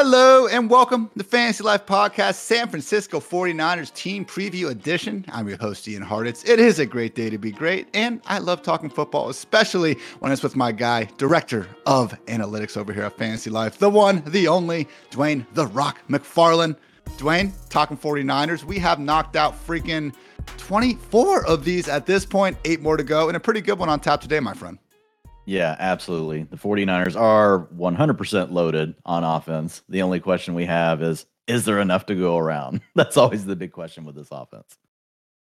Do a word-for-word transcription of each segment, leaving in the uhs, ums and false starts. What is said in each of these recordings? Hello and welcome to Fantasy Life Podcast, San Francisco forty-niners Team Preview Edition. I'm your host, Ian Harditz. It is a great day to be great, and I love talking football, especially when it's with my guy, Director of Analytics over here at Fantasy Life, the one, the only, Dwayne The Rock McFarlane. Dwayne, talking forty-niners, we have knocked out freaking twenty-four of these at this point, eight more to go, and a pretty good one on tap today, my friend. Yeah, absolutely. The forty-niners are one hundred percent loaded on offense. The only question we have is, is there enough to go around? That's always the big question with this offense.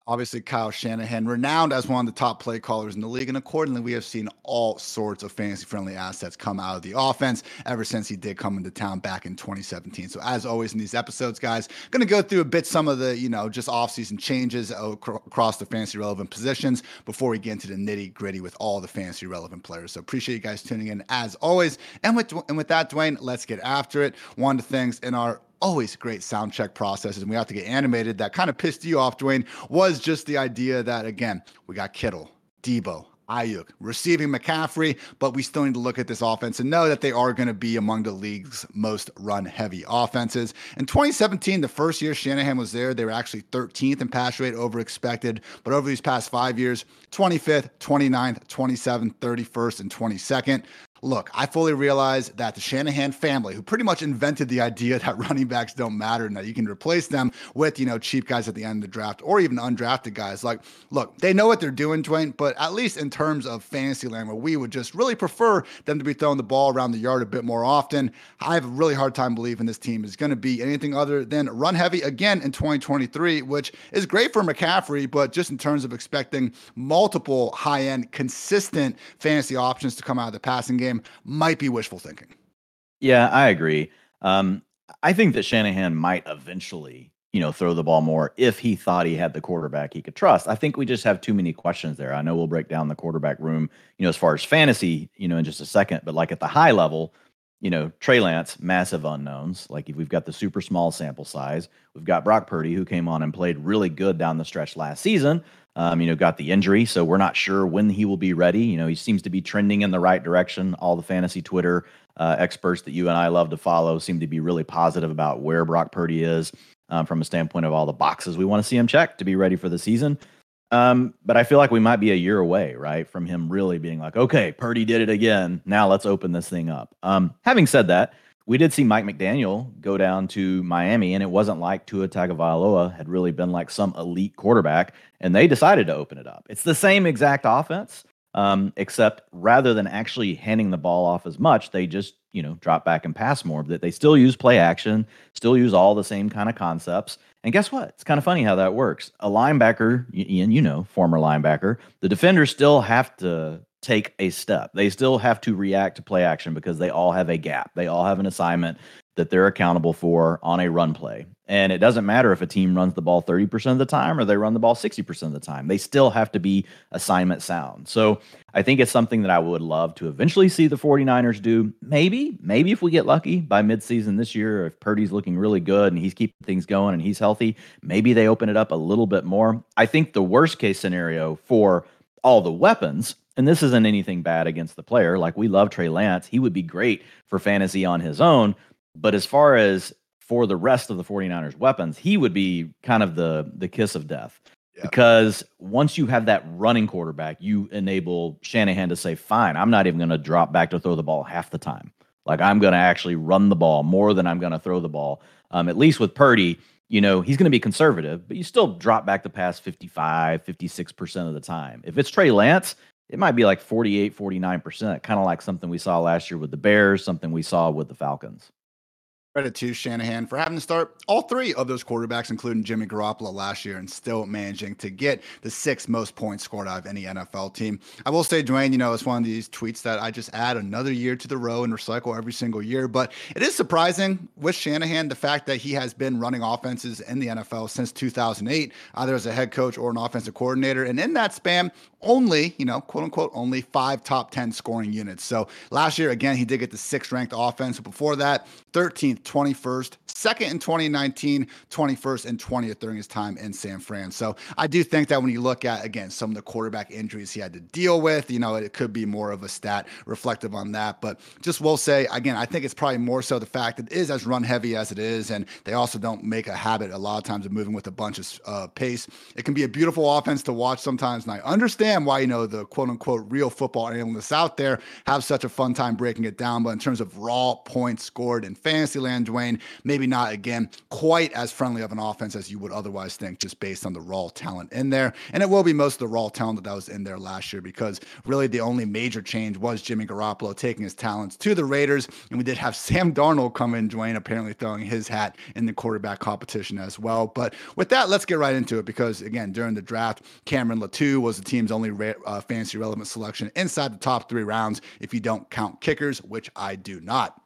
Obviously, Kyle Shanahan, renowned as one of the top play callers in the league, and accordingly, we have seen all sorts of fantasy-friendly assets come out of the offense ever since he did come into town back in twenty seventeen. So as always in these episodes, guys, going to go through a bit some of the, you know, just offseason changes across the fantasy-relevant positions before we get into the nitty-gritty with all the fantasy-relevant players. So appreciate you guys tuning in as always. And with, and with that, Dwayne, let's get after it. One of the things in our always great sound check processes, and we have to get animated, that kind of pissed you off, Dwayne, was just the idea that, again, we got Kittle, Deebo, Aiyuk, receiving McCaffrey, but we still need to look at this offense and know that they are going to be among the league's most run-heavy offenses. In twenty seventeen, the first year Shanahan was there, they were actually thirteenth in pass rate over expected, but over these past five years, twenty-fifth, twenty-ninth, twenty-seventh, thirty-first, and twenty-second. Look, I fully realize that the Shanahan family, who pretty much invented the idea that running backs don't matter and that you can replace them with, you know, cheap guys at the end of the draft or even undrafted guys. Like, look, they know what they're doing, Dwayne, but at least in terms of fantasy land, where we would just really prefer them to be throwing the ball around the yard a bit more often, I have a really hard time believing this team is going to be anything other than run heavy again in twenty twenty-three, which is great for McCaffrey, but just in terms of expecting multiple high-end, consistent fantasy options to come out of the passing game, might be wishful thinking. Yeah, I agree. Um, I think that Shanahan might eventually, you know, throw the ball more if he thought he had the quarterback he could trust. I think we just have too many questions there. I know we'll break down the quarterback room, you know, as far as fantasy, you know, in just a second, but like at the high level, you know, Trey Lance, massive unknowns. Like if we've got the super small sample size, we've got Brock Purdy, who came on and played really good down the stretch last season. Um, you know, got the injury, so we're not sure when he will be ready. You know, he seems to be trending in the right direction. All the fantasy Twitter uh, experts that you and I love to follow seem to be really positive about where Brock Purdy is um, from a standpoint of all the boxes we want to see him check to be ready for the season. Um, but I feel like we might be a year away, right, from him really being like, okay, Purdy did it again. Now let's open this thing up. Um, having said that, we did see Mike McDaniel go down to Miami, and it wasn't like Tua Tagovailoa had really been like some elite quarterback, and they decided to open it up. It's the same exact offense, um, except rather than actually handing the ball off as much, they just, you know, drop back and pass more. But they still use play action, still use all the same kind of concepts. And guess what? It's kind of funny how that works. A linebacker, Ian, you know, former linebacker, the defenders still have to take a step. They still have to react to play action because they all have a gap. They all have an assignment that they're accountable for on a run play. And it doesn't matter if a team runs the ball thirty percent of the time or they run the ball sixty percent of the time. They still have to be assignment sound. So I think it's something that I would love to eventually see the forty-niners do. Maybe, maybe if we get lucky by midseason this year, if Purdy's looking really good and he's keeping things going and he's healthy, maybe they open it up a little bit more. I think the worst case scenario for all the weapons, and this isn't anything bad against the player, like we love Trey Lance. He would be great for fantasy on his own. But as far as for the rest of the forty-niners weapons, he would be kind of the, the kiss of death. Yeah. Because once you have that running quarterback, you enable Shanahan to say, fine, I'm not even going to drop back to throw the ball half the time. Like I'm going to actually run the ball more than I'm going to throw the ball. Um, at least with Purdy, you know, he's going to be conservative, but you still drop back the pass fifty-five, fifty-six percent of the time. If it's Trey Lance, it might be like forty-eight, forty-nine percent, kind of like something we saw last year with the Bears, something we saw with the Falcons. Credit to Shanahan for having to start all three of those quarterbacks, including Jimmy Garoppolo last year, and still managing to get the sixth most points scored out of any N F L team. I will say, Dwayne, you know, it's one of these tweets that I just add another year to the row and recycle every single year. But it is surprising with Shanahan, the fact that he has been running offenses in the N F L since two thousand eight, either as a head coach or an offensive coordinator. And in that span, only, you know, quote unquote, only five top ten scoring units. So last year, again, he did get the sixth ranked offense. But before that, thirteenth, twenty-first, second in twenty nineteen, twenty-first and twentieth during his time in San Fran. So I do think that when you look at, again, some of the quarterback injuries he had to deal with, you know, it could be more of a stat reflective on that. But just will say, again, I think it's probably more so the fact that it is as run heavy as it is, and they also don't make a habit a lot of times of moving with a bunch of uh, pace. It can be a beautiful offense to watch sometimes, and I understand why, you know, the quote-unquote real football analysts out there have such a fun time breaking it down. But in terms of raw points scored in fantasy land, Dwayne, maybe not, again, quite as friendly of an offense as you would otherwise think, just based on the raw talent in there. And it will be most of the raw talent that, that was in there last year, because really the only major change was Jimmy Garoppolo taking his talents to the Raiders. And we did have Sam Darnold come in, Dwayne, apparently throwing his hat in the quarterback competition as well. But with that, let's get right into it, because, again, during the draft, Cameron Latou was the team's only ra- uh, fantasy relevant selection inside the top three rounds, if you don't count kickers, which I do not.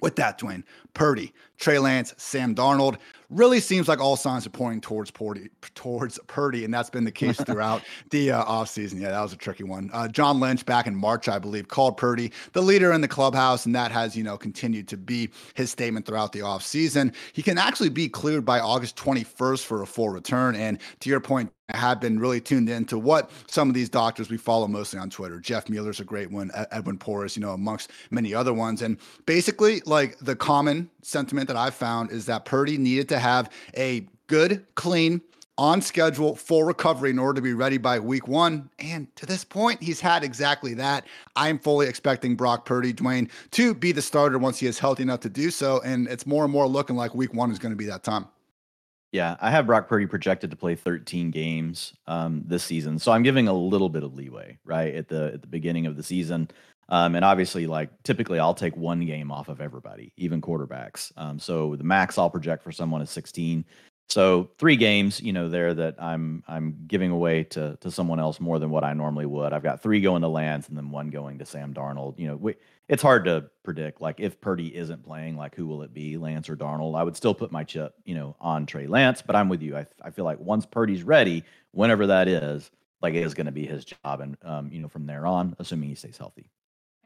With that, Dwayne, Purdy, Trey Lance, Sam Darnold, really seems like all signs are pointing towards Purdy, towards Purdy, and that's been the case throughout the uh, offseason. Yeah, that was a tricky one. Uh, John Lynch back in March, I believe, called Purdy the leader in the clubhouse, and that has, you know, continued to be his statement throughout the offseason. He can actually be cleared by August twenty-first for a full return, and to your point, I have been really tuned into what some of these doctors we follow mostly on Twitter. Jeff Mueller's a great one, Edwin Porras, you know, amongst many other ones. And basically, like, the common sentiment that I've found is that Purdy needed to have a good, clean, on schedule for recovery in order to be ready by week one. And to this point, he's had exactly that. I'm fully expecting Brock Purdy, Dwayne, to be the starter once he is healthy enough to do so. And it's more and more looking like week one is going to be that time. Yeah, I have Brock Purdy projected to play thirteen games um, this season. So I'm giving a little bit of leeway, right, at the at the beginning of the season. Um, and obviously, like, typically I'll take one game off of everybody, even quarterbacks. Um, so the max I'll project for someone is sixteen. So three games, you know, there that I'm I'm giving away to to someone else more than what I normally would. I've got three going to Lance and then one going to Sam Darnold. You know, we, it's hard to predict, like, if Purdy isn't playing, like, who will it be, Lance or Darnold? I would still put my chip, you know, on Trey Lance, but I'm with you. I I feel like once Purdy's ready, whenever that is, like, it is going to be his job. And, um, you know, from there on, assuming he stays healthy.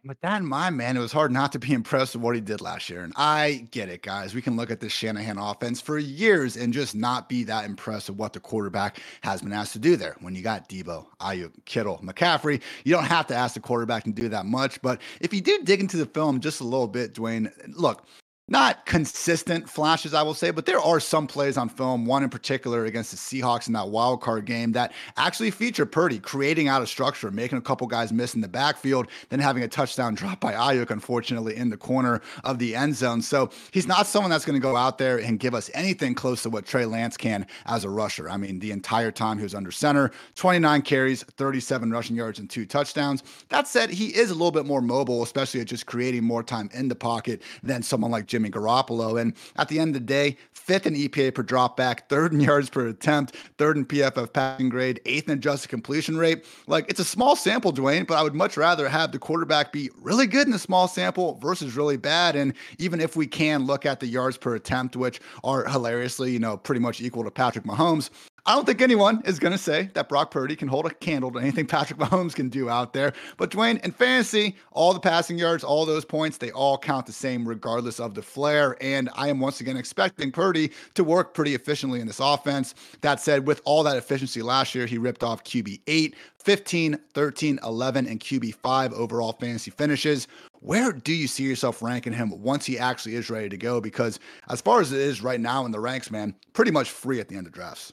With that in mind, man, it was hard not to be impressed with what he did last year. And I get it, guys. We can look at this Shanahan offense for years and just not be that impressed with what the quarterback has been asked to do there. When you got Deebo, Aiyuk, Kittle, McCaffrey, you don't have to ask the quarterback to do that much. But if you do dig into the film just a little bit, Dwayne, look, not consistent flashes, I will say, but there are some plays on film, one in particular against the Seahawks in that wild card game that actually feature Purdy creating out of structure, making a couple guys miss in the backfield, then having a touchdown drop by Aiyuk, unfortunately, in the corner of the end zone. So he's not someone that's going to go out there and give us anything close to what Trey Lance can as a rusher. I mean, the entire time he was under center, twenty-nine carries, thirty-seven rushing yards, and two touchdowns. That said, he is a little bit more mobile, especially at just creating more time in the pocket than someone like Jimmy Garoppolo. And at the end of the day, fifth in E P A per drop back, third in yards per attempt, third in P F F passing grade, eighth in adjusted completion rate. Like, it's a small sample, Dwayne, but I would much rather have the quarterback be really good in a small sample versus really bad. And even if we can look at the yards per attempt, which are hilariously, you know, pretty much equal to Patrick Mahomes, I don't think anyone is going to say that Brock Purdy can hold a candle to anything Patrick Mahomes can do out there. But Dwayne, in fantasy, all the passing yards, all those points, they all count the same regardless of the flair. And I am once again expecting Purdy to work pretty efficiently in this offense. That said, with all that efficiency last year, he ripped off Q B eight, fifteen, thirteen, eleven, and Q B five overall fantasy finishes. Where do you see yourself ranking him once he actually is ready to go? Because as far as it is right now in the ranks, man, pretty much free at the end of drafts.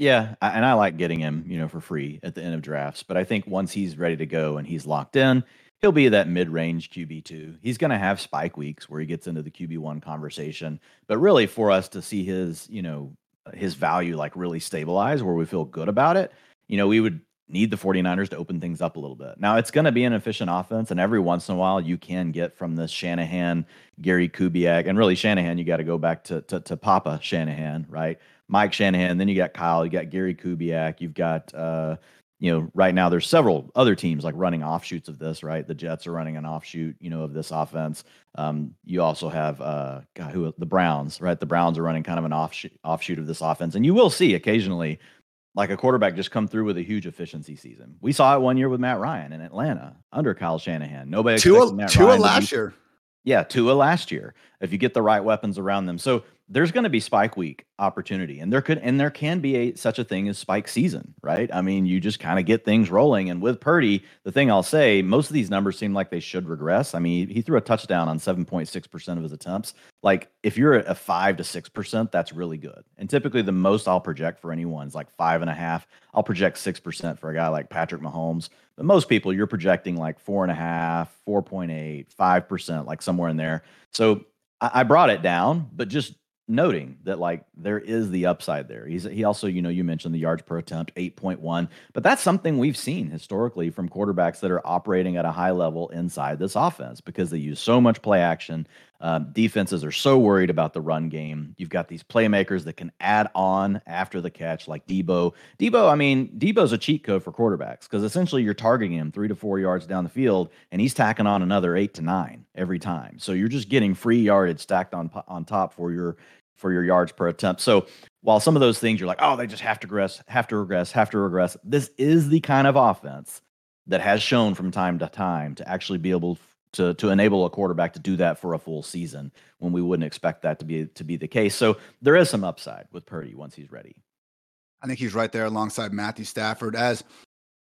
Yeah, and I like getting him, you know, for free at the end of drafts. But I think once he's ready to go and he's locked in, he'll be that mid-range Q B two. He's going to have spike weeks where he gets into the Q B one conversation. But really, for us to see his, you know, his value, like, really stabilize where we feel good about it, you know, we would need the 49ers to open things up a little bit. Now, it's going to be an efficient offense, and every once in a while, you can get from this Shanahan, Gary Kubiak, and really Shanahan, you got to go back to, to to Papa Shanahan, right? Mike Shanahan, then you got Kyle, you got Gary Kubiak, you've got, uh, you know, right now there's several other teams like running offshoots of this, right? The Jets are running an offshoot, you know, of this offense. Um, you also have uh, God, who the Browns, right? The Browns are running kind of an offshoot offshoot of this offense, and you will see occasionally, like, a quarterback just come through with a huge efficiency season. We saw it one year with Matt Ryan in Atlanta under Kyle Shanahan. Nobody expected Tua, Matt Tua Ryan last be, year. Yeah, Tua last year. if you get the right weapons around them. So there's going to be spike week opportunity, and there could, and there can be a, such a thing as spike season, right? I mean, you just kind of get things rolling. And with Purdy, the thing I'll say, most of these numbers seem like they should regress. I mean, he threw a touchdown on seven point six percent of his attempts. Like if you're at a five to six percent, that's really good. And typically the most I'll project for anyone is like five and a half. I'll project six percent for a guy like Patrick Mahomes, but most people you're projecting like four and a half, four point eight, five percent, like somewhere in there. So I, I brought it down, but just noting that like there is the upside there. He's he also, you know, you mentioned the yards per attempt, eight point one, but that's something we've seen historically from quarterbacks that are operating at a high level inside this offense because they use so much play action. Um, defenses are so worried about the run game. You've got these playmakers that can add on after the catch, like Deebo. Deebo, I mean, Deebo's a cheat code for quarterbacks because essentially you're targeting him three to four yards down the field, and he's tacking on another eight to nine every time. So you're just getting free yardage stacked on on top for your for your yards per attempt. So while some of those things you're like, oh, they just have to regress, have to regress, have to regress. This is the kind of offense that has shown from time to time to actually be able to to to enable a quarterback to do that for a full season when we wouldn't expect that to be to be the case. So there is some upside with Purdy once he's ready. I think he's right there alongside Matthew Stafford as,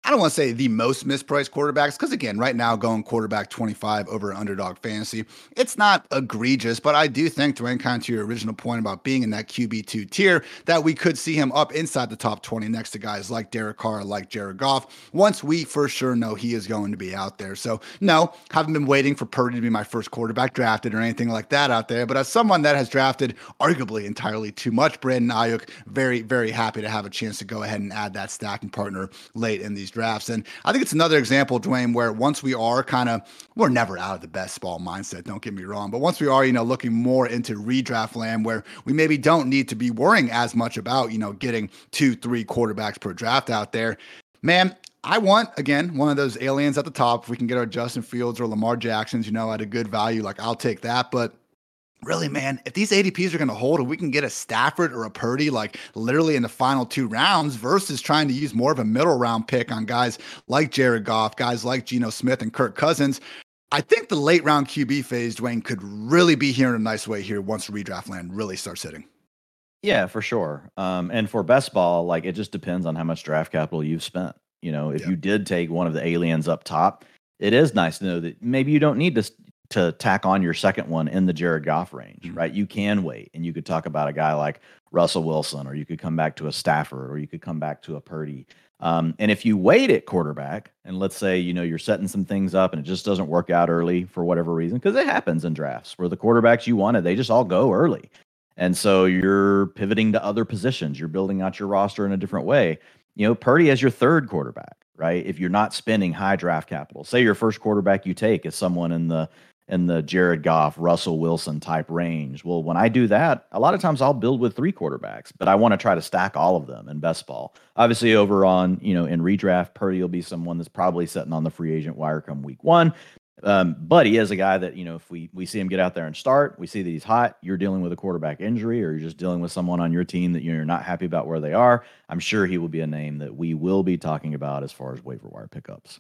I don't want to say the most mispriced quarterbacks, because again, right now going quarterback twenty-five over Underdog Fantasy, it's not egregious, but I do think, Dwayne, kind of to your original point about being in that Q B two tier, that we could see him up inside the top twenty next to guys like Derek Carr, like Jared Goff, once we for sure know he is going to be out there. So no, haven't been waiting for Purdy to be my first quarterback drafted or anything like that out there, but as someone that has drafted arguably entirely too much, Brandon Aiyuk, very, very happy to have a chance to go ahead and add that stacking partner late in these drafts. And I think it's another example, Dwayne, where once we are kind of, we're never out of the best ball mindset, don't get me wrong, but once we are, you know, looking more into redraft land where we maybe don't need to be worrying as much about, you know, getting two, three quarterbacks per draft out there, man, I want, again, one of those aliens at the top. If we can get our Justin Fields or Lamar Jacksons, you know, at a good value, like I'll take that. But really, man, if these A D Ps are going to hold and we can get a Stafford or a Purdy, like literally in the final two rounds versus trying to use more of a middle round pick on guys like Jared Goff, guys like Geno Smith and Kirk Cousins, I think the late round Q B phase, Dwayne, could really be here in a nice way here once redraft land really starts hitting. Yeah, for sure. Um, and for best ball, like it just depends on how much draft capital you've spent. You know, if yeah. you did take one of the aliens up top, it is nice to know that maybe you don't need to to tack on your second one in the Jared Goff range, mm-hmm. right? You can wait, and you could talk about a guy like Russell Wilson, or you could come back to a Stafford, or you could come back to a Purdy. Um, and if you wait at quarterback, and let's say, you know, you're setting some things up and it just doesn't work out early for whatever reason, because it happens in drafts where the quarterbacks you wanted, they just all go early. And so you're pivoting to other positions. You're building out your roster in a different way. You know, Purdy as your third quarterback, right? If you're not spending high draft capital, say your first quarterback you take is someone in the in the Jared Goff, Russell Wilson type range. Well, when I do that, a lot of times I'll build with three quarterbacks, but I want to try to stack all of them in best ball. Obviously over on, you know, in redraft, Purdy will be someone that's probably sitting on the free agent wire come week one. Um, but he is a guy that, you know, if we, we see him get out there and start, we see that he's hot, you're dealing with a quarterback injury, or you're just dealing with someone on your team that you're not happy about where they are. I'm sure he will be a name that we will be talking about as far as waiver wire pickups.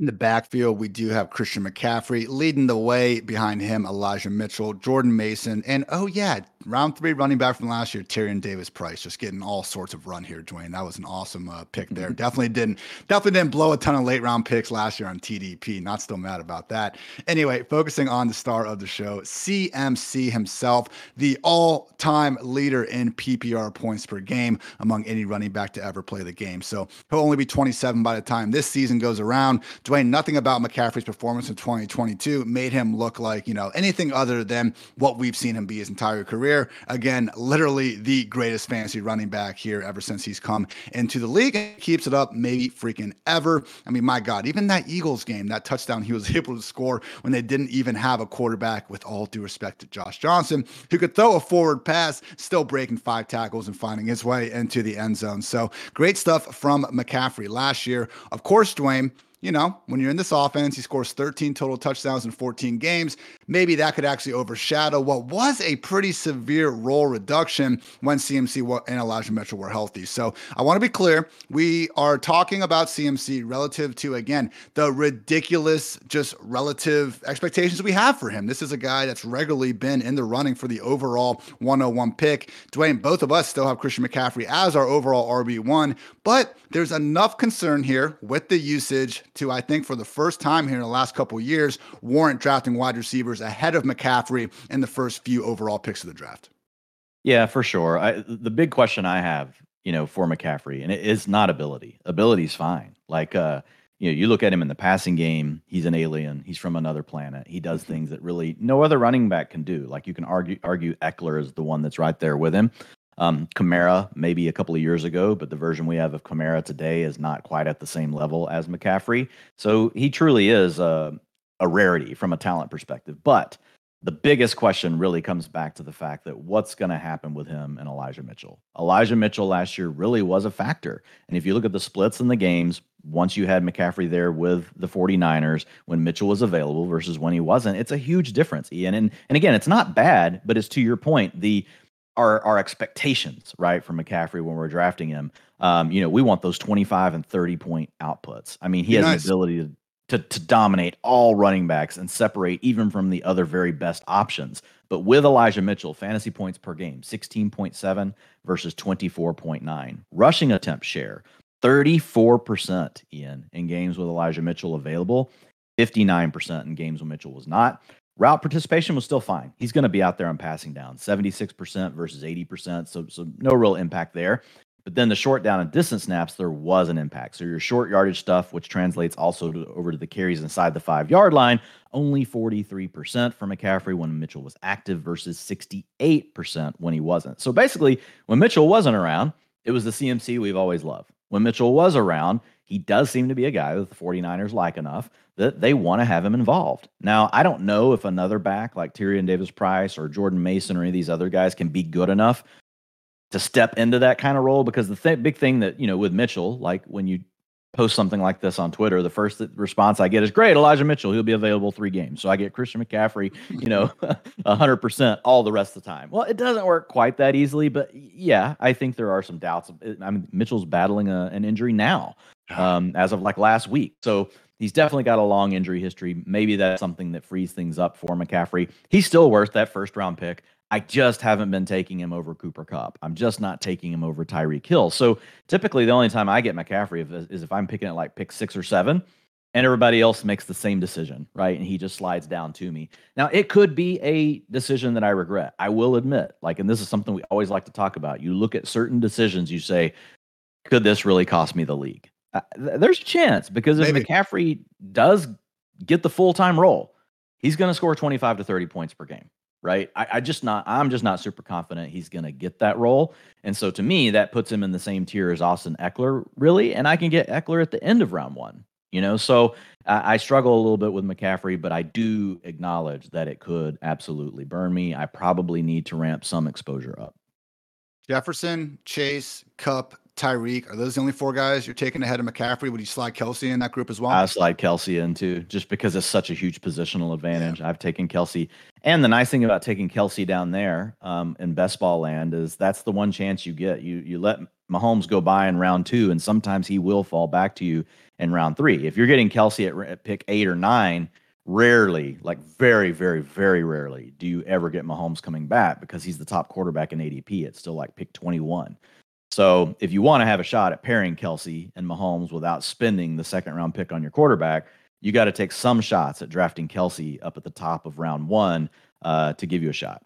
In the backfield, we do have Christian McCaffrey leading the way. Behind him, Elijah Mitchell, Jordan Mason, and oh yeah, round three running back from last year, Tyrion Davis-Price, just getting all sorts of run here, Dwayne. That was an awesome uh, pick there. definitely didn't, definitely didn't blow a ton of late round picks last year on T D P. Not still mad about that. Anyway, focusing on the star of the show, C M C himself, the all-time leader in P P R points per game among any running back to ever play the game. So he'll only be twenty-seven by the time this season goes around. Dwayne, nothing about McCaffrey's performance in twenty twenty-two made him look like, you know, anything other than what we've seen him be his entire career. Again, literally the greatest fantasy running back here ever since he's come into the league, and keeps it up maybe freaking ever. I mean, my God, even that Eagles game, that touchdown he was able to score when they didn't even have a quarterback, with all due respect to Josh Johnson, who could throw a forward pass, still breaking five tackles and finding his way into the end zone. So great stuff from McCaffrey last year. Of course, Dwayne, you know, when you're in this offense, he scores thirteen total touchdowns in fourteen games. Maybe that could actually overshadow what was a pretty severe role reduction when C M C and Elijah Mitchell were healthy. So I want to be clear. We are talking about C M C relative to, again, the ridiculous, just relative expectations we have for him. This is a guy that's regularly been in the running for the overall one oh one pick. Dwayne, both of us still have Christian McCaffrey as our overall R B one, but there's enough concern here with the usage to, I think, for the first time here in the last couple of years, warrant drafting wide receivers ahead of McCaffrey in the first few overall picks of the draft. Yeah, for sure. I, the big question I have, you know, for McCaffrey, and it is not ability. Ability's fine. Like, uh, you know, you look at him in the passing game, he's an alien. He's from another planet. He does things that really no other running back can do. Like, you can argue, argue Eckler is the one that's right there with him. Um, Kamara, maybe a couple of years ago, but the version we have of Kamara today is not quite at the same level as McCaffrey. So he truly is a, a rarity from a talent perspective. But the biggest question really comes back to the fact that what's going to happen with him and Elijah Mitchell. Elijah Mitchell last year really was a factor. And if you look at the splits in the games, once you had McCaffrey there with the 49ers, when Mitchell was available versus when he wasn't, it's a huge difference, Ian. And, and again, it's not bad, but it's to your point, the our our expectations, right, for McCaffrey when we're drafting him. Um, you know, we want those twenty-five and thirty point outputs. I mean, he Be has nice. the ability to To, to dominate all running backs and separate even from the other very best options. But with Elijah Mitchell, fantasy points per game, sixteen point seven versus twenty-four point nine. Rushing attempt share, thirty-four percent, Ian, in games with Elijah Mitchell available, fifty-nine percent in games when Mitchell was not. Route participation was still fine. He's going to be out there on passing down, seventy-six percent versus eighty percent, so, so no real impact there. But then the short down and distance snaps, there was an impact. So your short yardage stuff, which translates also to, over to the carries inside the five-yard line, only forty-three percent for McCaffrey when Mitchell was active versus sixty-eight percent when he wasn't. So basically, when Mitchell wasn't around, it was the C M C we've always loved. When Mitchell was around, he does seem to be a guy that the 49ers like enough that they want to have him involved. Now, I don't know if another back like Tyrion Davis-Price or Jordan Mason or any of these other guys can be good enough to step into that kind of role, because the th- big thing that, you know, with Mitchell, like when you post something like this on Twitter, the first response I get is, great, Elijah Mitchell, he'll be available three games. So I get Christian McCaffrey, you know, one hundred percent all the rest of the time. Well, it doesn't work quite that easily, but yeah, I think there are some doubts. I mean, Mitchell's battling a, an injury now um, as of like last week. So he's definitely got a long injury history. Maybe that's something that frees things up for McCaffrey. He's still worth that first round pick. I just haven't been taking him over Cooper Kupp. I'm just not taking him over Tyreek Hill. So typically the only time I get McCaffrey is if I'm picking it like pick six or seven and everybody else makes the same decision, right? And he just slides down to me. Now, it could be a decision that I regret. I will admit, like, and this is something we always like to talk about. You look at certain decisions, you say, could this really cost me the league? Uh, th- there's a chance, because if Maybe. McCaffrey does get the full-time role, he's going to score twenty-five to thirty points per game. Right. I, I just not I'm just not super confident he's going to get that role. And so to me, that puts him in the same tier as Austin Eckler, really. And I can get Eckler at the end of round one, you know, so uh, I struggle a little bit with McCaffrey, but I do acknowledge that it could absolutely burn me. I probably need to ramp some exposure up. Jefferson, Chase, Kupp, Tyreek, are those the only four guys you're taking ahead of McCaffrey? Would you slide Kelsey in that group as well? I slide Kelsey in too, just because it's such a huge positional advantage. Yeah. I've taken Kelsey. And the nice thing about taking Kelsey down there um, in best ball land is that's the one chance you get. You you let Mahomes go by in round two, and sometimes he will fall back to you in round three. If you're getting Kelsey at, at pick eight or nine, rarely, like very, very, very rarely do you ever get Mahomes coming back, because he's the top quarterback in A D P. It's still like pick twenty-one. So if you want to have a shot at pairing Kelsey and Mahomes without spending the second round pick on your quarterback, you got to take some shots at drafting Kelsey up at the top of round one uh, to give you a shot.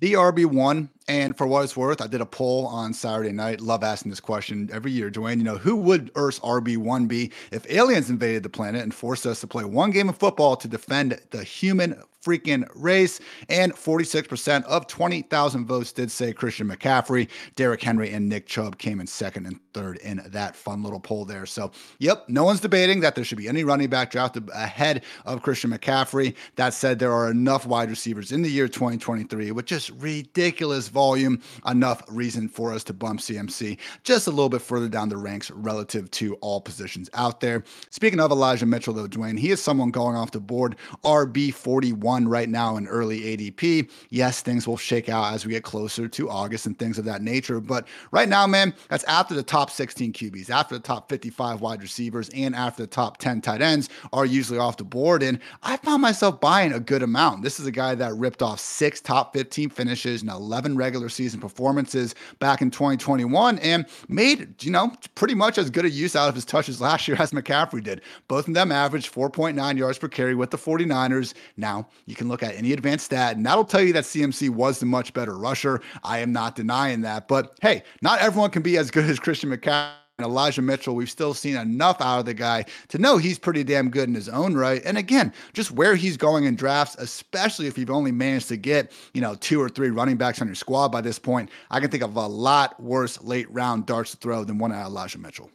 The R B one, and for what it's worth, I did a poll on Saturday night. Love asking this question every year, Dwayne. You know, who would Earth's R B one be if aliens invaded the planet and forced us to play one game of football to defend the human freaking race? And forty-six percent of twenty thousand votes did say Christian McCaffrey. Derrick Henry and Nick Chubb came in second and third in that fun little poll there. So, yep, no one's debating that there should be any running back drafted ahead of Christian McCaffrey. That said, there are enough wide receivers in the year twenty twenty-three with just ridiculous volume volume, enough reason for us to bump C M C just a little bit further down the ranks relative to all positions out there. Speaking of Elijah Mitchell, though, Dwayne, he is someone going off the board R B forty-one right now in early A D P. Yes, things will shake out as we get closer to August and things of that nature. But right now, man, that's after the top sixteen Q Bs, after the top fifty-five wide receivers, and after the top ten tight ends are usually off the board. And I found myself buying a good amount. This is a guy that ripped off six top fifteen finishes and eleven regular season performances back in twenty twenty-one and made, you know, pretty much as good a use out of his touches last year as McCaffrey did. Both of them averaged four point nine yards per carry with the forty-niners. Now you can look at any advanced stat and that'll tell you that C M C was the much better rusher. I am not denying that, but hey, not everyone can be as good as Christian McCaffrey. And Elijah Mitchell, we've still seen enough out of the guy to know he's pretty damn good in his own right. And again, just where he's going in drafts, especially if you've only managed to get, you know, two or three running backs on your squad by this point, I can think of a lot worse late round darts to throw than one at Elijah Mitchell.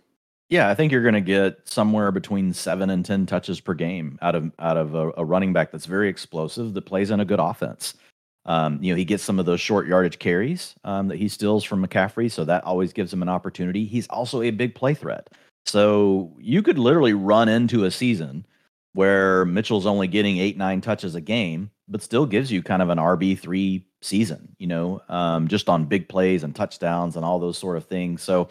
Yeah, I think you're going to get somewhere between seven and ten touches per game out of out of a, a running back that's very explosive, that plays in a good offense. Um, you know, he gets some of those short yardage carries um, that he steals from McCaffrey, so that always gives him an opportunity. He's also a big play threat. So you could literally run into a season where Mitchell's only getting eight, nine touches a game, but still gives you kind of an R B three season, you know, um, just on big plays and touchdowns and all those sort of things. So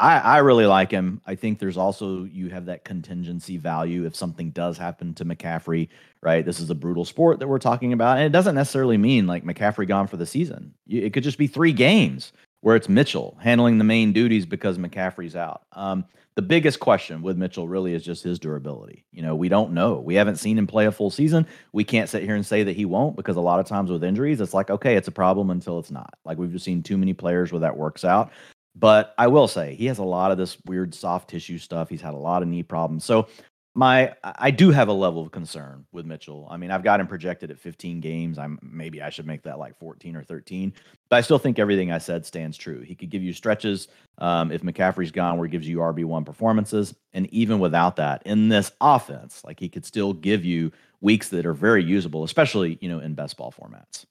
I, I really like him. I think there's also, you have that contingency value if something does happen to McCaffrey, right? This is a brutal sport that we're talking about. And it doesn't necessarily mean like McCaffrey gone for the season. It could just be three games where it's Mitchell handling the main duties because McCaffrey's out. Um, the biggest question with Mitchell really is just his durability. You know, we don't know. We haven't seen him play a full season. We can't sit here and say that he won't, because a lot of times with injuries, it's like, okay, it's a problem until it's not. Like, we've just seen too many players where that works out. But I will say he has a lot of this weird soft tissue stuff. He's had a lot of knee problems. So my, I do have a level of concern with Mitchell. I mean, I've got him projected at fifteen games. I'm maybe I should make that like fourteen or thirteen, but I still think everything I said stands true. He could give you stretches. Um, if McCaffrey's gone, where he gives you R B one performances. And even without that in this offense, like, he could still give you weeks that are very usable, especially, you know, in best ball formats.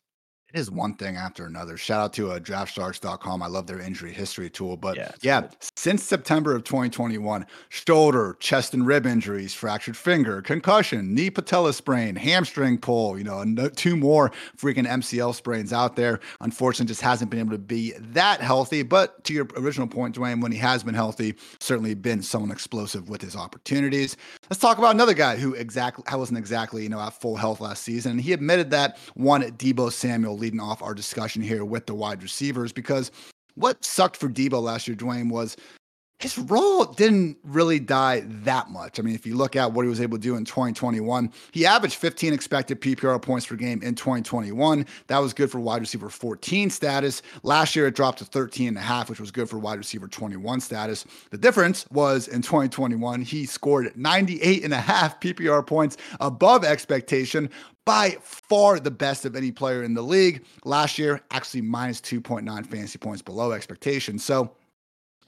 It is one thing after another. Shout out to uh, draft starts dot com. I love their injury history tool. But yeah, yeah since September of twenty twenty-one, shoulder, chest and rib injuries, fractured finger, concussion, knee patella sprain, hamstring pull, you know, no, two more freaking M C L sprains out there. Unfortunately, just hasn't been able to be that healthy. But to your original point, Dwayne, when he has been healthy, certainly been someone explosive with his opportunities. Let's talk about another guy who exactly wasn't exactly, you know, at full health last season. He admitted that one at Deebo Samuel, leading off our discussion here with the wide receivers, because what sucked for Deebo last year, Dwayne, was his role didn't really die that much. I mean, if you look at what he was able to do in twenty twenty-one, he averaged fifteen expected P P R points per game in twenty twenty-one. That was good for wide receiver fourteen status. Last year, it dropped to thirteen and a half, which was good for wide receiver twenty-one status. The difference was in twenty twenty-one, he scored ninety-eight and a half P P R points above expectation, by far the best of any player in the league. Last year, actually minus two point nine fantasy points below expectation. So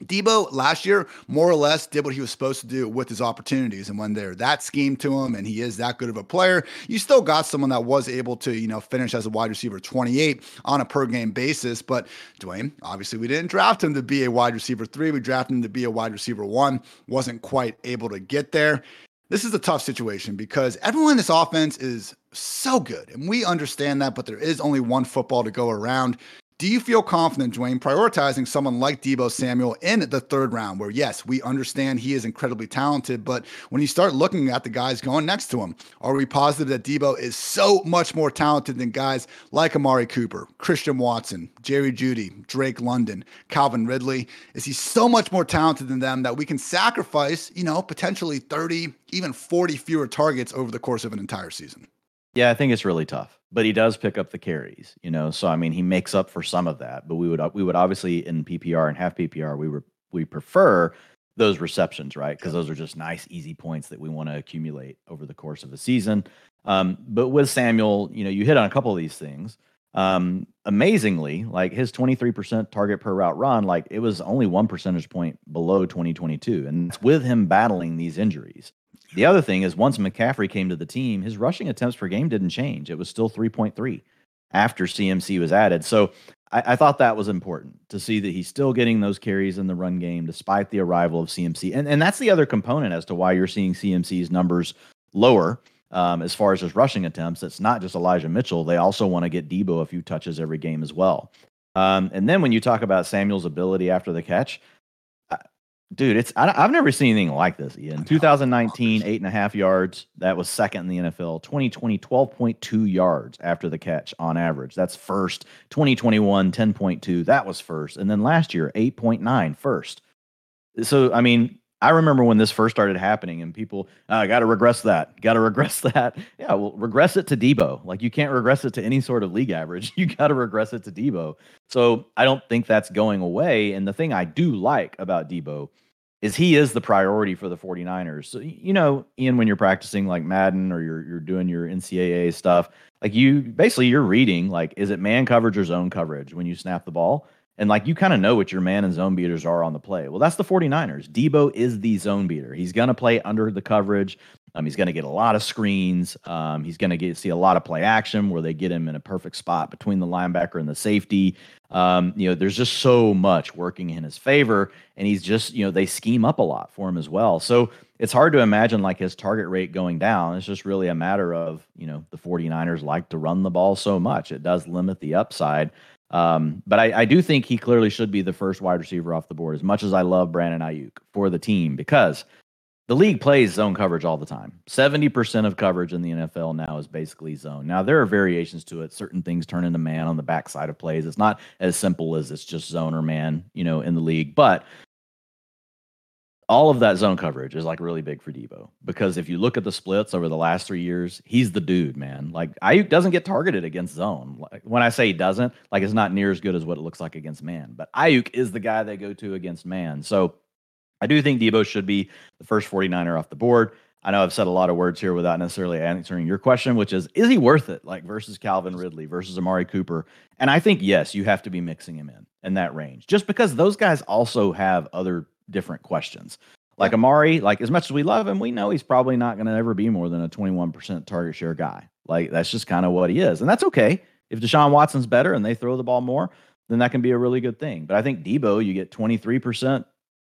Deebo last year more or less did what he was supposed to do with his opportunities, and when they're that schemed to him and he is that good of a player, you still got someone that was able to, you know, finish as a wide receiver twenty-eight on a per game basis. But Dwayne, obviously we didn't draft him to be a wide receiver three. We drafted him to be a wide receiver one. Wasn't quite able to get there. This is a tough situation because everyone in this offense is so good, and we understand that, but there is only one football to go around. Do you feel confident, Dwayne, prioritizing someone like Deebo Samuel in the third round where, yes, we understand he is incredibly talented, but when you start looking at the guys going next to him, are we positive that Deebo is so much more talented than guys like Amari Cooper, Christian Watson, Jerry Jeudy, Drake London, Calvin Ridley? Is he so much more talented than them that we can sacrifice, you know, potentially thirty, even forty fewer targets over the course of an entire season? Yeah, I think it's really tough, but he does pick up the carries, you know, so, I mean, he makes up for some of that, but we would, we would obviously in P P R and half P P R, we were, we prefer those receptions, right? Because those are just nice, easy points that we want to accumulate over the course of a season. Um, but with Samuel, you know, you hit on a couple of these things. Um, amazingly, like his twenty-three percent target per route run, like it was only one percentage point below twenty twenty-two. And it's with him battling these injuries. The other thing is, once McCaffrey came to the team, his rushing attempts per game didn't change. It was still three point three after C M C was added. So I, I thought that was important to see that he's still getting those carries in the run game despite the arrival of C M C. And, and that's the other component as to why you're seeing C M C's numbers lower um, as far as his rushing attempts. It's not just Elijah Mitchell. They also want to get Deebo a few touches every game as well. Um, and then when you talk about Samuel's ability after the catch, I, dude, it's I, I've never seen anything like this, Ian. twenty nineteen, eight and a half yards. That was second in the N F L. twenty twenty, twelve point two yards after the catch on average. That's first. twenty twenty-one, ten point two. That was first. And then last year, eight point nine first. So, I mean, I remember when this first started happening and people, I uh, got to regress that. Got to regress that. Yeah, well, regress it to Deebo. Like, you can't regress it to any sort of league average. You got to regress it to Deebo. So I don't think that's going away. And the thing I do like about Deebo is he is the priority for the 49ers. So, you know, Ian, when you're practicing like Madden or you're, you're doing your N C double A stuff, like you basically you're reading, like, is it man coverage or zone coverage when you snap the ball? And, like, you kind of know what your man and zone beaters are on the play. Well, that's the 49ers. Deebo is the zone beater. He's going to play under the coverage. Um, he's going to get a lot of screens. Um, he's going to see a lot of play action where they get him in a perfect spot between the linebacker and the safety. Um, you know, there's just so much working in his favor. And he's just, you know, they scheme up a lot for him as well. So it's hard to imagine, like, his target rate going down. It's just really a matter of, you know, the 49ers like to run the ball so much. It does limit the upside. Um, but I, I do think he clearly should be the first wide receiver off the board, as much as I love Brandon Aiyuk for the team, because the league plays zone coverage all the time. seventy percent of coverage in the N F L now is basically zone. Now, there are variations to it. Certain things turn into man on the backside of plays. It's not as simple as it's just zone or man, you know, in the league. But all of that zone coverage is, like, really big for Deebo, because if you look at the splits over the last three years, he's the dude, man. Like, Aiyuk doesn't get targeted against zone. Like, when I say he doesn't, like, it's not near as good as what it looks like against man. But Aiyuk is the guy they go to against man. So I do think Deebo should be the first 49er off the board. I know I've said a lot of words here without necessarily answering your question, which is, is he worth it? Like, versus Calvin Ridley, versus Amari Cooper. And I think, yes, you have to be mixing him in, in that range, just because those guys also have other different questions. Like Amari, like, as much as we love him, we know he's probably not going to ever be more than a twenty-one percent target share guy. Like, that's just kind of what he is. And that's okay. If Deshaun Watson's better and they throw the ball more, then that can be a really good thing. But I think Deebo, you get twenty-three percent,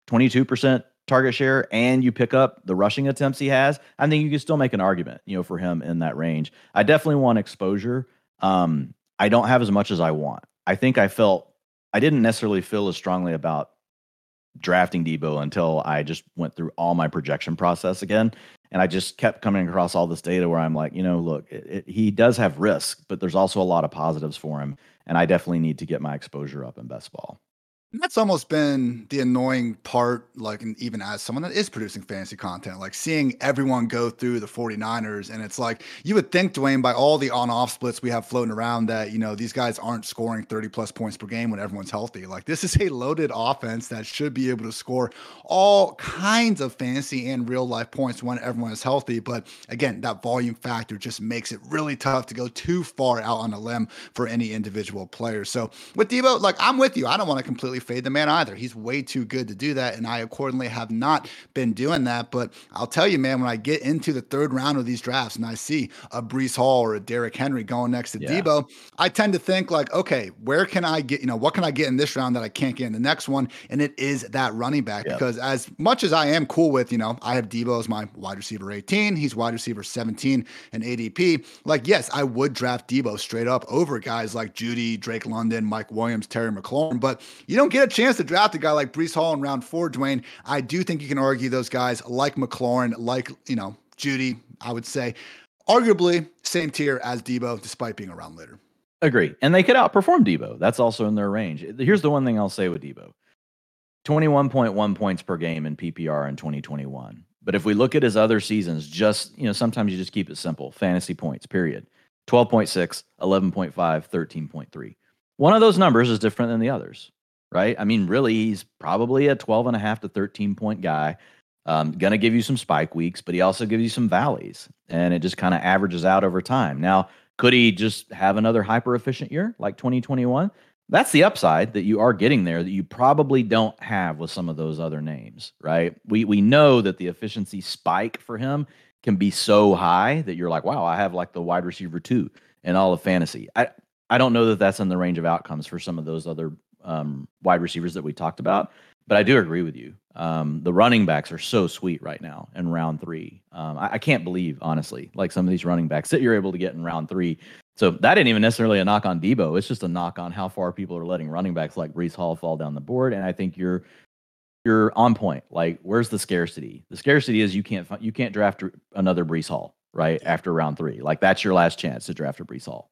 twenty-two percent target share, and you pick up the rushing attempts he has. I think you can still make an argument, you know, for him in that range. I definitely want exposure. Um, I don't have as much as I want. I think I felt, I didn't necessarily feel as strongly about drafting Deebo until I just went through all my projection process again. And I just kept coming across all this data where I'm like, you know, look, it, it, he does have risk, but there's also a lot of positives for him. And I definitely need to get my exposure up in best ball. And that's almost been the annoying part, like, and even as someone that is producing fantasy content, like seeing everyone go through the 49ers. And it's like, you would think, Dwayne, by all the on-off splits we have floating around, that, you know, these guys aren't scoring thirty plus points per game when everyone's healthy. Like, this is a loaded offense that should be able to score all kinds of fantasy and real life points when everyone is healthy. But again, that volume factor just makes it really tough to go too far out on a limb for any individual player. So with Deebo, like, I'm with you. I don't want to completely fade the man either. He's way too good to do that, and I accordingly have not been doing that. But I'll tell you, man, when I get into the third round of these drafts and I see a Breece Hall or a Derrick Henry going next to yeah. Deebo, I tend to think, like, okay, where can I get, you know, what can I get in this round that I can't get in the next one? And it is that running back, yep. because as much as I am cool with, you know, I have Deebo as my wide receiver eighteen, he's wide receiver seventeen and A D P, like, yes, I would draft Deebo straight up over guys like Jeudy, Drake London, Mike Williams, Terry McLaurin, but you don't get a chance to draft a guy like Breece Hall in round four, Dwayne. I do think you can argue those guys like McLaurin, like, you know, Jeudy, I would say, arguably same tier as Deebo, despite being around later. Agree. And they could outperform Deebo. That's also in their range. Here's the one thing I'll say with Deebo. twenty-one point one points per game in P P R in twenty twenty-one. But if we look at his other seasons, just, you know, sometimes you just keep it simple. Fantasy points, period. twelve point six, eleven point five, thirteen point three. One of those numbers is different than the others. Right? I mean, really, he's probably a twelve and a half to thirteen point guy. Um, going to give you some spike weeks, but he also gives you some valleys, and it just kind of averages out over time. Now, could he just have another hyper efficient year like twenty twenty-one? That's the upside that you are getting there that you probably don't have with some of those other names, right? We, we know that the efficiency spike for him can be so high that you're like, wow, I have like the wide receiver two in all of fantasy. I, I don't know that that's in the range of outcomes for some of those other um, wide receivers that we talked about, but I do agree with you. Um, the running backs are so sweet right now in round three. Um, I, I can't believe, honestly, like some of these running backs that you're able to get in round three. So that ain't even necessarily a knock on Deebo. It's just a knock on how far people are letting running backs like Breece Hall fall down the board. And I think you're you're on point. Like, where's the scarcity? The scarcity is you can't you can't draft another Breece Hall right after round three. Like, that's your last chance to draft a Breece Hall.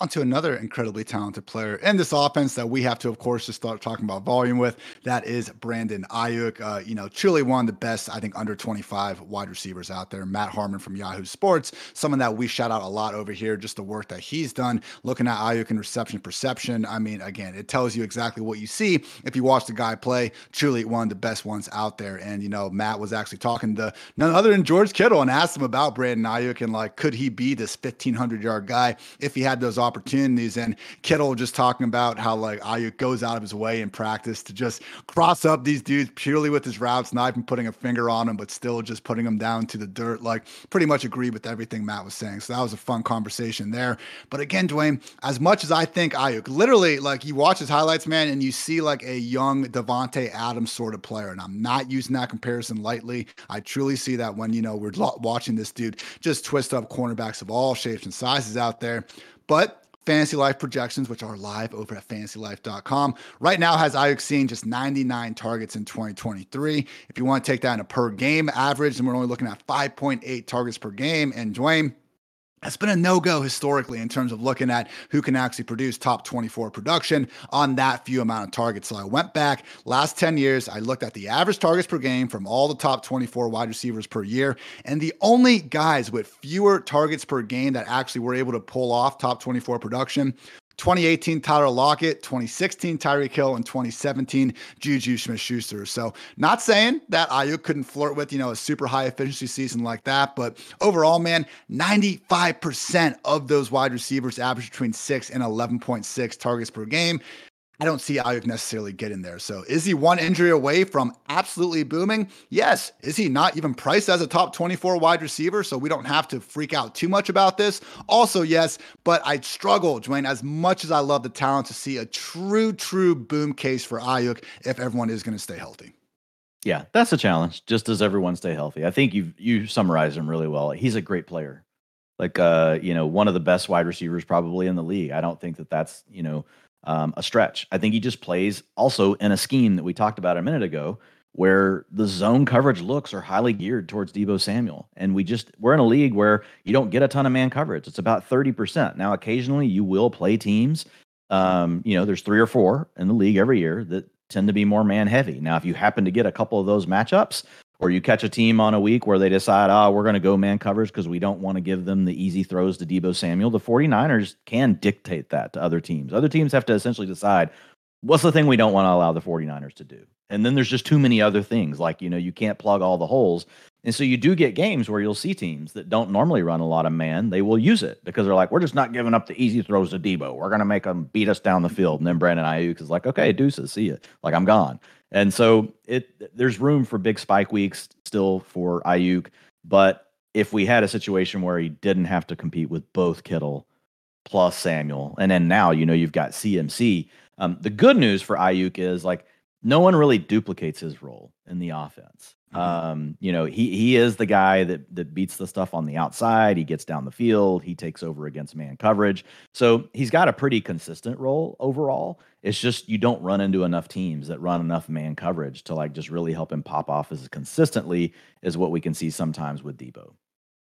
On to another incredibly talented player in this offense that we have to, of course, just start talking about volume with. That is Brandon Aiyuk. Uh, you know, truly one of the best, I think, under twenty-five wide receivers out there. Matt Harmon from Yahoo Sports, someone that we shout out a lot over here, just the work that he's done. Looking at Aiyuk and reception perception, I mean, again, it tells you exactly what you see if you watch the guy play. Truly one of the best ones out there. And, you know, Matt was actually talking to none other than George Kittle and asked him about Brandon Aiyuk and, like, could he be this fifteen hundred yard guy if he had those opportunities. And Kittle just talking about how, like, Aiyuk goes out of his way in practice to just cross up these dudes purely with his routes, not even putting a finger on them, but still just putting them down to the dirt. Like, pretty much agree with everything Matt was saying. So that was a fun conversation there. But again, Dwayne, as much as I think Aiyuk, literally, like, you watch his highlights, man, and you see like a young Davante Adams sort of player. And I'm not using that comparison lightly. I truly see that when, you know, we're watching this dude just twist up cornerbacks of all shapes and sizes out there. But Fantasy Life projections, which are live over at fantasy life dot com, right now has Aiyuk seeing just ninety-nine targets in twenty twenty-three. If you want to take that in a per game average, then we're only looking at five point eight targets per game. And Dwayne, it's been a no-go historically in terms of looking at who can actually produce top twenty-four production on that few amount of targets. So I went back last ten years. I looked at the average targets per game from all the top twenty-four wide receivers per year. And the only guys with fewer targets per game that actually were able to pull off top twenty-four production: twenty eighteen Tyler Lockett, twenty sixteen Tyreek Hill, and twenty seventeen Juju Smith-Schuster. So not saying that Aiyuk couldn't flirt with, you know, a super high efficiency season like that, but overall, man, ninety-five percent of those wide receivers average between six and eleven point six targets per game. I don't see Aiyuk necessarily get in there. So is he one injury away from absolutely booming? Yes. Is he not even priced as a top twenty-four wide receiver? So we don't have to freak out too much about this. Also, yes, but I struggle, Dwayne, as much as I love the talent, to see a true, true boom case for Aiyuk if everyone is going to stay healthy. Yeah, that's a challenge. Just does everyone stay healthy? I think you you summarized him really well. He's a great player. Like, uh, you know, one of the best wide receivers probably in the league. I don't think that that's, you know, Um, a stretch. I think he just plays also in a scheme that we talked about a minute ago, where the zone coverage looks are highly geared towards Deebo Samuel. And we just, we're in a league where you don't get a ton of man coverage. It's about thirty percent. Now, occasionally you will play teams. Um, you know, there's three or four in the league every year that tend to be more man heavy. Now, if you happen to get a couple of those matchups, or you catch a team on a week where they decide, ah, oh, we're going to go man coverage because we don't want to give them the easy throws to Deebo Samuel, the 49ers can dictate that to other teams. Other teams have to essentially decide, what's the thing we don't want to allow the 49ers to do? And then there's just too many other things. Like, you know, you can't plug all the holes. And so you do get games where you'll see teams that don't normally run a lot of man. They will use it because they're like, we're just not giving up the easy throws to Deebo. We're going to make them beat us down the field. And then Brandon Aiyuk is like, okay, deuces, see ya. Like, I'm gone. And so it there's room for big spike weeks still for Aiyuk. But if we had a situation where he didn't have to compete with both Kittle plus Samuel, and then now, you know, you've got C M C. Um, the good news for Aiyuk is, like, no one really duplicates his role in the offense. Um, you know, he he is the guy that that beats the stuff on the outside. He gets down the field. He takes over against man coverage. So he's got a pretty consistent role overall. It's just you don't run into enough teams that run enough man coverage to, like, just really help him pop off as consistently as what we can see sometimes with Deebo.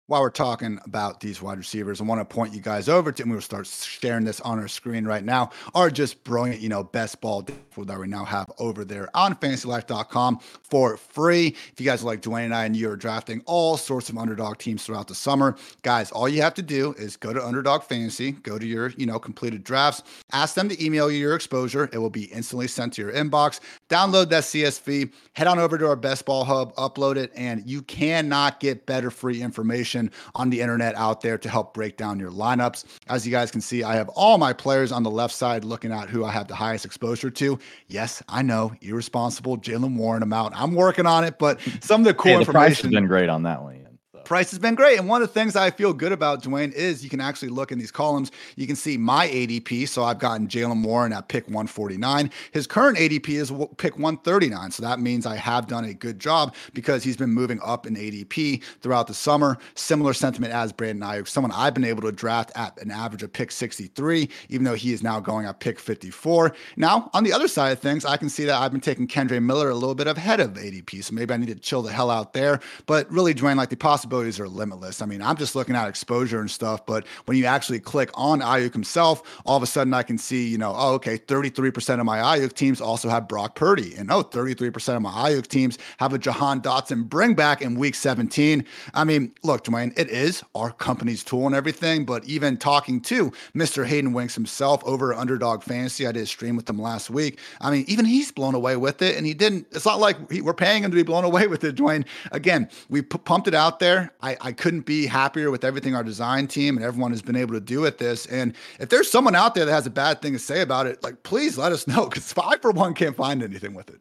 While we're talking about these wide receivers, I want to point you guys over to, and we'll start sharing this on our screen right now, our just brilliant, you know, best ball that we now have over there on fantasy life dot com for free. If you guys like Dwayne and I, and you are drafting all sorts of underdog teams throughout the summer, guys, all you have to do is go to Underdog Fantasy, go to your, you know, completed drafts, ask them to email you your exposure. It will be instantly sent to your inbox. Download that C S V, head on over to our best ball hub, upload it, and you cannot get better free information on the internet out there to help break down your lineups. As you guys can see, I have all my players on the left side looking at who I have the highest exposure to. Yes, I know, irresponsible Jalen Warren amount. I'm working on it, but some of the cool hey, the information price has been great on that one. Ian, so. Price has been great. And one of the things I feel good about, Dwayne, is you can actually look in these columns. You can see my A D P. So I've gotten Jalen Warren at pick one forty-nine. His current A D P is pick one thirty-nine. So that means I have done a good job because he's been moving up in A D P throughout the summer. Similar sentiment as Brandon Aiyuk, someone I've been able to draft at an average of pick sixty-three, even though he is now going at pick fifty-four. Now, on the other side of things, I can see that I've been taking Kendra Miller a little bit ahead of A D P. So maybe I need to chill the hell out there. But really, Dwayne, like the possibilities are limitless. I mean, I'm just looking at exposure and stuff, but when you actually click on Aiyuk himself, all of a sudden I can see, you know, oh, okay, thirty-three percent of my Aiyuk teams also have Brock Purdy. And oh, thirty-three percent of my Aiyuk teams have a Jahan Dotson bring back in week seventeen. I mean, look, Dwayne, it is our company's tool and everything, but even talking to Mister Hayden Winks himself over Underdog Fantasy, I did a stream with him last week. I mean, even he's blown away with it, and he didn't. It's not like he, we're paying him to be blown away with it, Dwayne. Again, we p- pumped it out there. I, I couldn't be happier with everything our design team and everyone has been able to do with this. And if there's someone out there that has a bad thing to say about it, like, please let us know, because five for one can't find anything with it.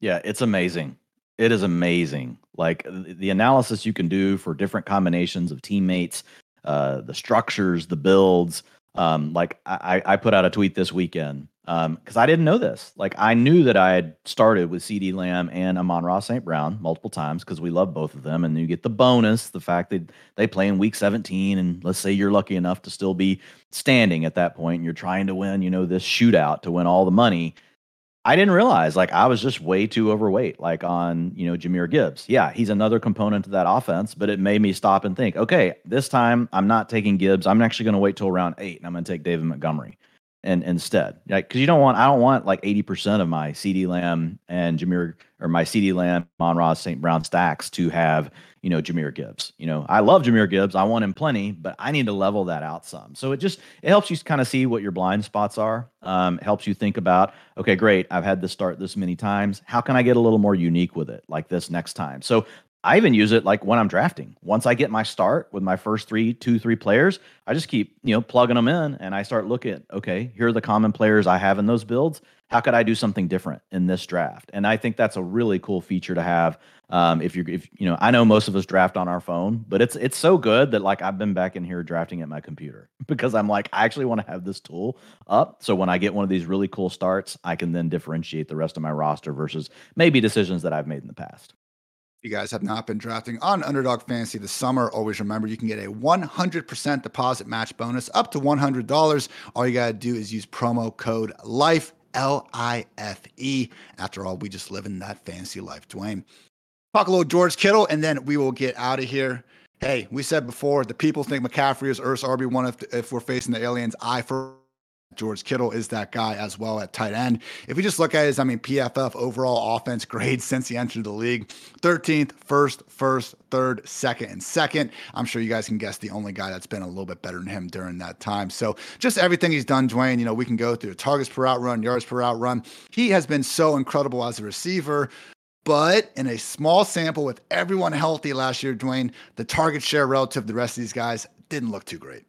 Yeah, it's amazing. It is amazing. Like the analysis you can do for different combinations of teammates, uh, the structures, the builds. Um, like I, I put out a tweet this weekend um, because I didn't know this. Like I knew that I had started with CeeDee Lamb and Amon-Ra Saint Brown multiple times because we love both of them. And you get the bonus, the fact that they play in week seventeen. And let's say you're lucky enough to still be standing at that point. And you're trying to win, you know, this shootout to win all the money. I didn't realize, like, I was just way too overweight, like on, you know, Jahmyr Gibbs. Yeah, he's another component of that offense, but it made me stop and think, okay, this time I'm not taking Gibbs. I'm actually going to wait till round eight, and I'm going to take David Montgomery and instead, like, because you don't want, I don't want like eighty percent of my CeeDee Lamb and Jahmyr, or my CeeDee Lamb, Amon-Ra Saint Brown stacks to have, you know, Jahmyr Gibbs. You know, I love Jahmyr Gibbs. I want him plenty, but I need to level that out some. So it just, it helps you kind of see what your blind spots are. Um, it helps you think about, okay, great, I've had this start this many times. How can I get a little more unique with it like this next time? So I even use it like when I'm drafting. Once I get my start with my first three, two, three players, I just keep, you know, plugging them in, and I start looking at, okay, here are the common players I have in those builds. How could I do something different in this draft? And I think that's a really cool feature to have. Um, if you're, if you know, I know most of us draft on our phone, but it's it's so good that like I've been back in here drafting at my computer because I'm like, I actually want to have this tool up. So when I get one of these really cool starts, I can then differentiate the rest of my roster versus maybe decisions that I've made in the past. You guys have not been drafting on Underdog Fantasy this summer, always remember you can get a one hundred percent deposit match bonus up to one hundred dollars. All you got to do is use promo code LIFE, L I F E. After all, we just live in that fantasy life, Dwayne. Talk a little George Kittle, and then we will get out of here. Hey, we said before, the people think McCaffrey is Earth's R B one if, if we're facing the aliens. I for... George Kittle is that guy as well at tight end. If we just look at his, I mean, P F F overall offense grade since he entered the league, thirteenth, first, first, third, second, and second. I'm sure you guys can guess the only guy that's been a little bit better than him during that time. So just everything he's done, Dwayne, you know, we can go through targets per out run, yards per out run. He has been so incredible as a receiver. But in a small sample with everyone healthy last year, Dwayne, the target share relative to the rest of these guys didn't look too great.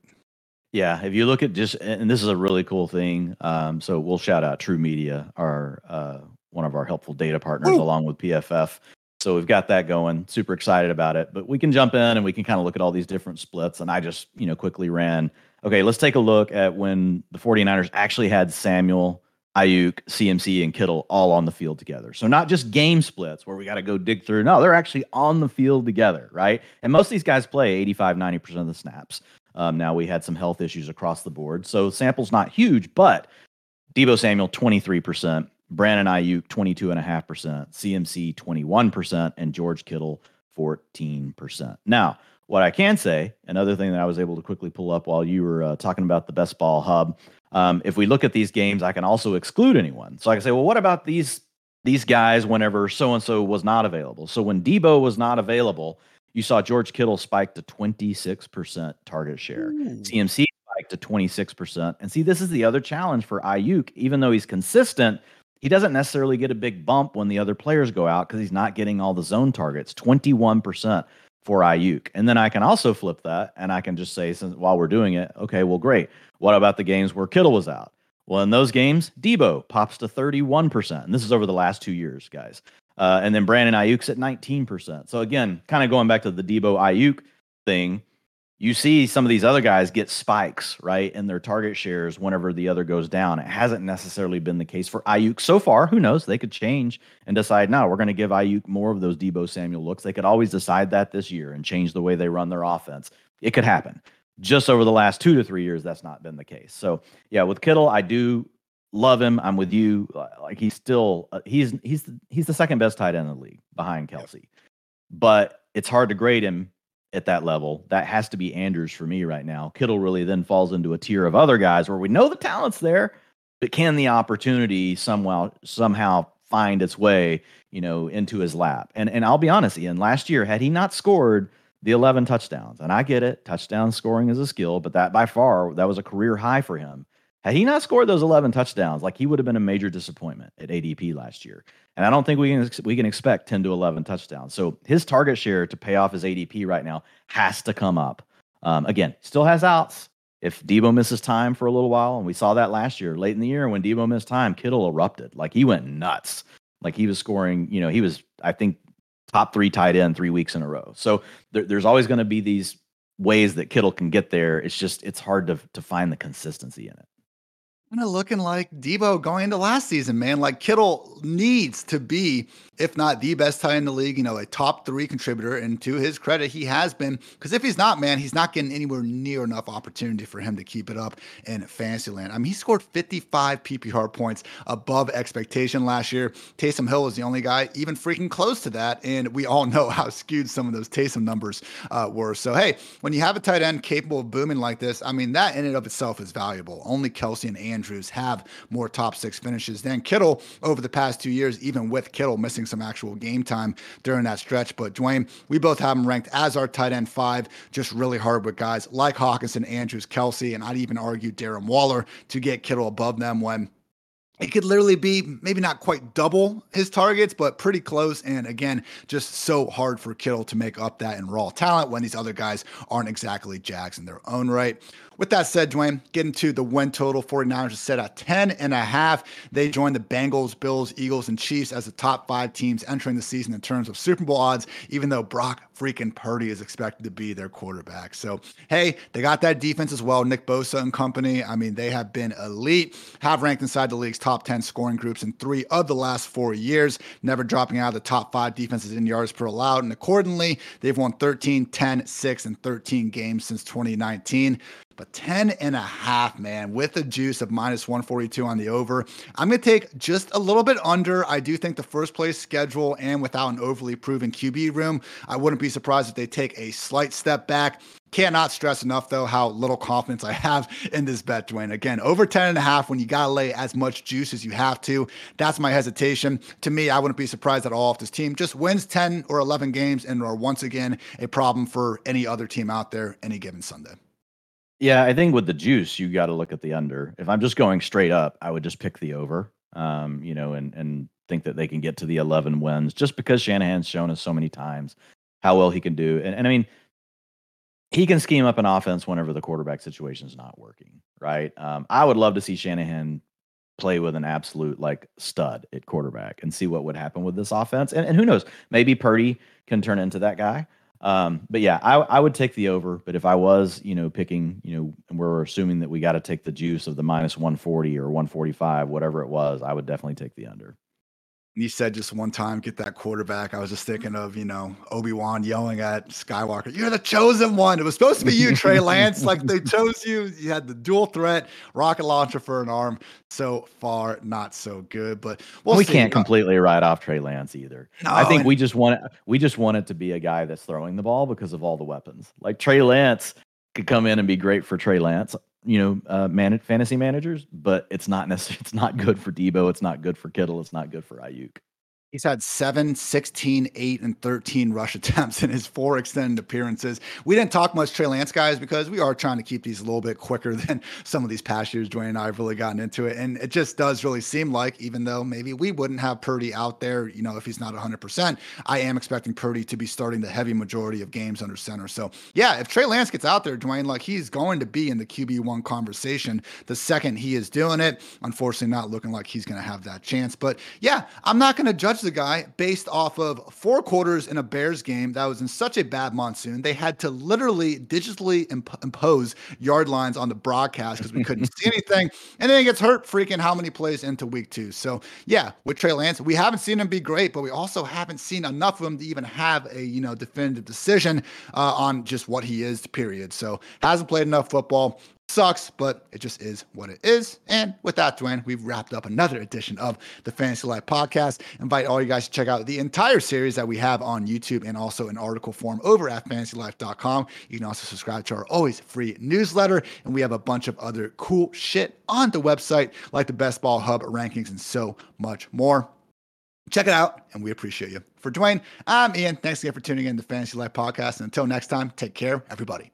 Yeah, if you look at just, and this is a really cool thing. Um, so we'll shout out True Media, our uh, one of our helpful data partners, Ooh. along with P F F. So we've got that going. Super excited about it. But we can jump in and we can kind of look at all these different splits. And I just, you know, quickly ran. Okay, let's take a look at when the 49ers actually had Samuel, Aiyuk, C M C, and Kittle all on the field together. So not just game splits where we got to go dig through. No, they're actually on the field together, right? And most of these guys play eighty-five, ninety percent of the snaps. Um, now we had some health issues across the board. So sample's not huge, but Deebo Samuel, twenty-three percent, Brandon Aiyuk, twenty-two point five percent, C M C, twenty-one percent, and George Kittle, fourteen percent. Now, what I can say, another thing that I was able to quickly pull up while you were uh, talking about the best ball hub, um, if we look at these games, I can also exclude anyone. So I can say, well, what about these, these guys whenever so-and-so was not available? So when Deebo was not available, you saw George Kittle spike to twenty-six percent target share. Ooh. C M C spiked to twenty-six percent. And see, this is the other challenge for Aiyuk. Even though he's consistent, he doesn't necessarily get a big bump when the other players go out because he's not getting all the zone targets. twenty-one percent for Aiyuk. And then I can also flip that, and I can just say, since while we're doing it, okay, well, great. What about the games where Kittle was out? Well, in those games, Deebo pops to thirty-one percent. And this is over the last two years, guys. Uh, and then Brandon Ayuk's at nineteen percent. So again, kind of going back to the Deebo Aiyuk thing, you see some of these other guys get spikes, right, in their target shares whenever the other goes down. It hasn't necessarily been the case for Ayuk so far. Who knows? They could change and decide, no, we're going to give Ayuk more of those Deebo Samuel looks. They could always decide that this year and change the way they run their offense. It could happen. Just over the last two to three years, that's not been the case. So, yeah, with Kittle, I do love him. I'm with you. Like he's still uh, he's he's he's the second best tight end in the league behind Kelsey, but it's hard to grade him at that level. That has to be Andrews for me right now. Kittle really then falls into a tier of other guys where we know the talent's there, but can the opportunity somehow somehow find its way, you know, into his lap? And and I'll be honest, Ian, last year had he not scored the eleven touchdowns, and I get it, touchdown scoring is a skill, but that by far, that was a career high for him. Had he not scored those eleven touchdowns, like he would have been a major disappointment at A D P last year. And I don't think we can we can expect ten to eleven touchdowns. So his target share to pay off his A D P right now has to come up. Um, again, still has outs. If Deebo misses time for a little while, and we saw that last year, late in the year, when Deebo missed time, Kittle erupted. Like he went nuts. Like he was scoring, you know, he was, I think, top three tight end three weeks in a row. So there, there's always going to be these ways that Kittle can get there. It's just, it's hard to to find the consistency in it. Kind of looking like Deebo going into last season, man. Like Kittle needs to be, if not the best tight end in the league, you know, a top three contributor. And to his credit, he has been, because if he's not, man, he's not getting anywhere near enough opportunity for him to keep it up in Fantasyland. I mean, he scored fifty-five P P R points above expectation last year. Taysom Hill was the only guy even freaking close to that. And we all know how skewed some of those Taysom numbers uh, were. So, hey, when you have a tight end capable of booming like this, I mean, that in and of itself is valuable. Only Kelsey and Andrew Andrews have more top six finishes than Kittle over the past two years, even with Kittle missing some actual game time during that stretch. But Dwayne, we both have him ranked as our tight end five, just really hard with guys like Hawkinson, Andrews, Kelsey, and I'd even argue Darren Waller to get Kittle above them when it could literally be maybe not quite double his targets, but pretty close. And again, just so hard for Kittle to make up that in raw talent when these other guys aren't exactly jags in their own right. With that said, Dwayne, getting to the win total, 49ers is set at ten and a half. They joined the Bengals, Bills, Eagles, and Chiefs as the top five teams entering the season in terms of Super Bowl odds, even though Brock freaking Purdy is expected to be their quarterback. So, hey, they got that defense as well. Nick Bosa and company, I mean, they have been elite, have ranked inside the league's top ten scoring groups in three of the last four years, never dropping out of the top five defenses in yards per allowed. And accordingly, they've won thirteen, ten, six, and thirteen games since twenty nineteen. But ten and a half, man, with a juice of minus one forty-two on the over. I'm going to take just a little bit under. I do think the first place schedule and without an overly proven Q B room, I wouldn't be surprised if they take a slight step back. Cannot stress enough, though, how little confidence I have in this bet, Dwayne. Again, over ten and a half when you got to lay as much juice as you have to. That's my hesitation. To me, I wouldn't be surprised at all if this team just wins ten or eleven games and are once again a problem for any other team out there any given Sunday. Yeah, I think with the juice, you got to look at the under. If I'm just going straight up, I would just pick the over, um, you know, and and think that they can get to the eleven wins just because Shanahan's shown us so many times how well he can do. And, and I mean, he can scheme up an offense whenever the quarterback situation is not working, right? Um, I would love to see Shanahan play with an absolute like stud at quarterback and see what would happen with this offense. And, and who knows, maybe Purdy can turn into that guy. Um, but yeah, I, I would take the over, but if I was, you know, picking, you know, and we're assuming that we got to take the juice of the minus one forty or one forty-five, whatever it was, I would definitely take the under. You said just one time, get that quarterback. I was just thinking of, you know, Obi-Wan yelling at Skywalker, you're the chosen one. It was supposed to be you, Trey Lance. Like they chose you. You had the dual threat rocket launcher for an arm. So far, not so good, but we'll we see. Can't completely write off Trey Lance either. No, I think we just want it, we just want it to be a guy that's throwing the ball because of all the weapons. Like Trey Lance could come in and be great for Trey Lance, you know, uh, man, fantasy managers, but it's not necessarily, it's not good for Deebo. It's not good for Kittle. It's not good for Ayuk. He's had seven, sixteen, eight, and thirteen rush attempts in his four extended appearances. We didn't talk much Trey Lance, guys, because we are trying to keep these a little bit quicker than some of these past years. Dwayne and I have really gotten into it. And it just does really seem like, even though maybe we wouldn't have Purdy out there, you know, if he's not one hundred percent, I am expecting Purdy to be starting the heavy majority of games under center. So, yeah, if Trey Lance gets out there, Dwayne, like he's going to be in the Q B one conversation the second he is doing it. Unfortunately, not looking like he's going to have that chance. But, yeah, I'm not going to judge the guy based off of four quarters in a Bears game that was in such a bad monsoon. They had to literally digitally imp- impose yard lines on the broadcast because we couldn't see anything. And then he gets hurt freaking how many plays into week two. So yeah, with Trey Lance, we haven't seen him be great, but we also haven't seen enough of him to even have a, you know, definitive decision uh, on just what he is, period. So hasn't played enough football. Sucks, but it just is what it is. And with that, Dwayne, we've wrapped up another edition of the Fantasy Life Podcast. Invite all you guys to check out the entire series that we have on YouTube and also in article form over at fantasy life dot com. You can also subscribe to our always free newsletter, and we have a bunch of other cool shit on the website, like the Best Ball Hub rankings and so much more. Check it out, and we appreciate you. For Dwayne, I'm Ian. Thanks again for tuning in to Fantasy Life Podcast. And until next time, take care, everybody.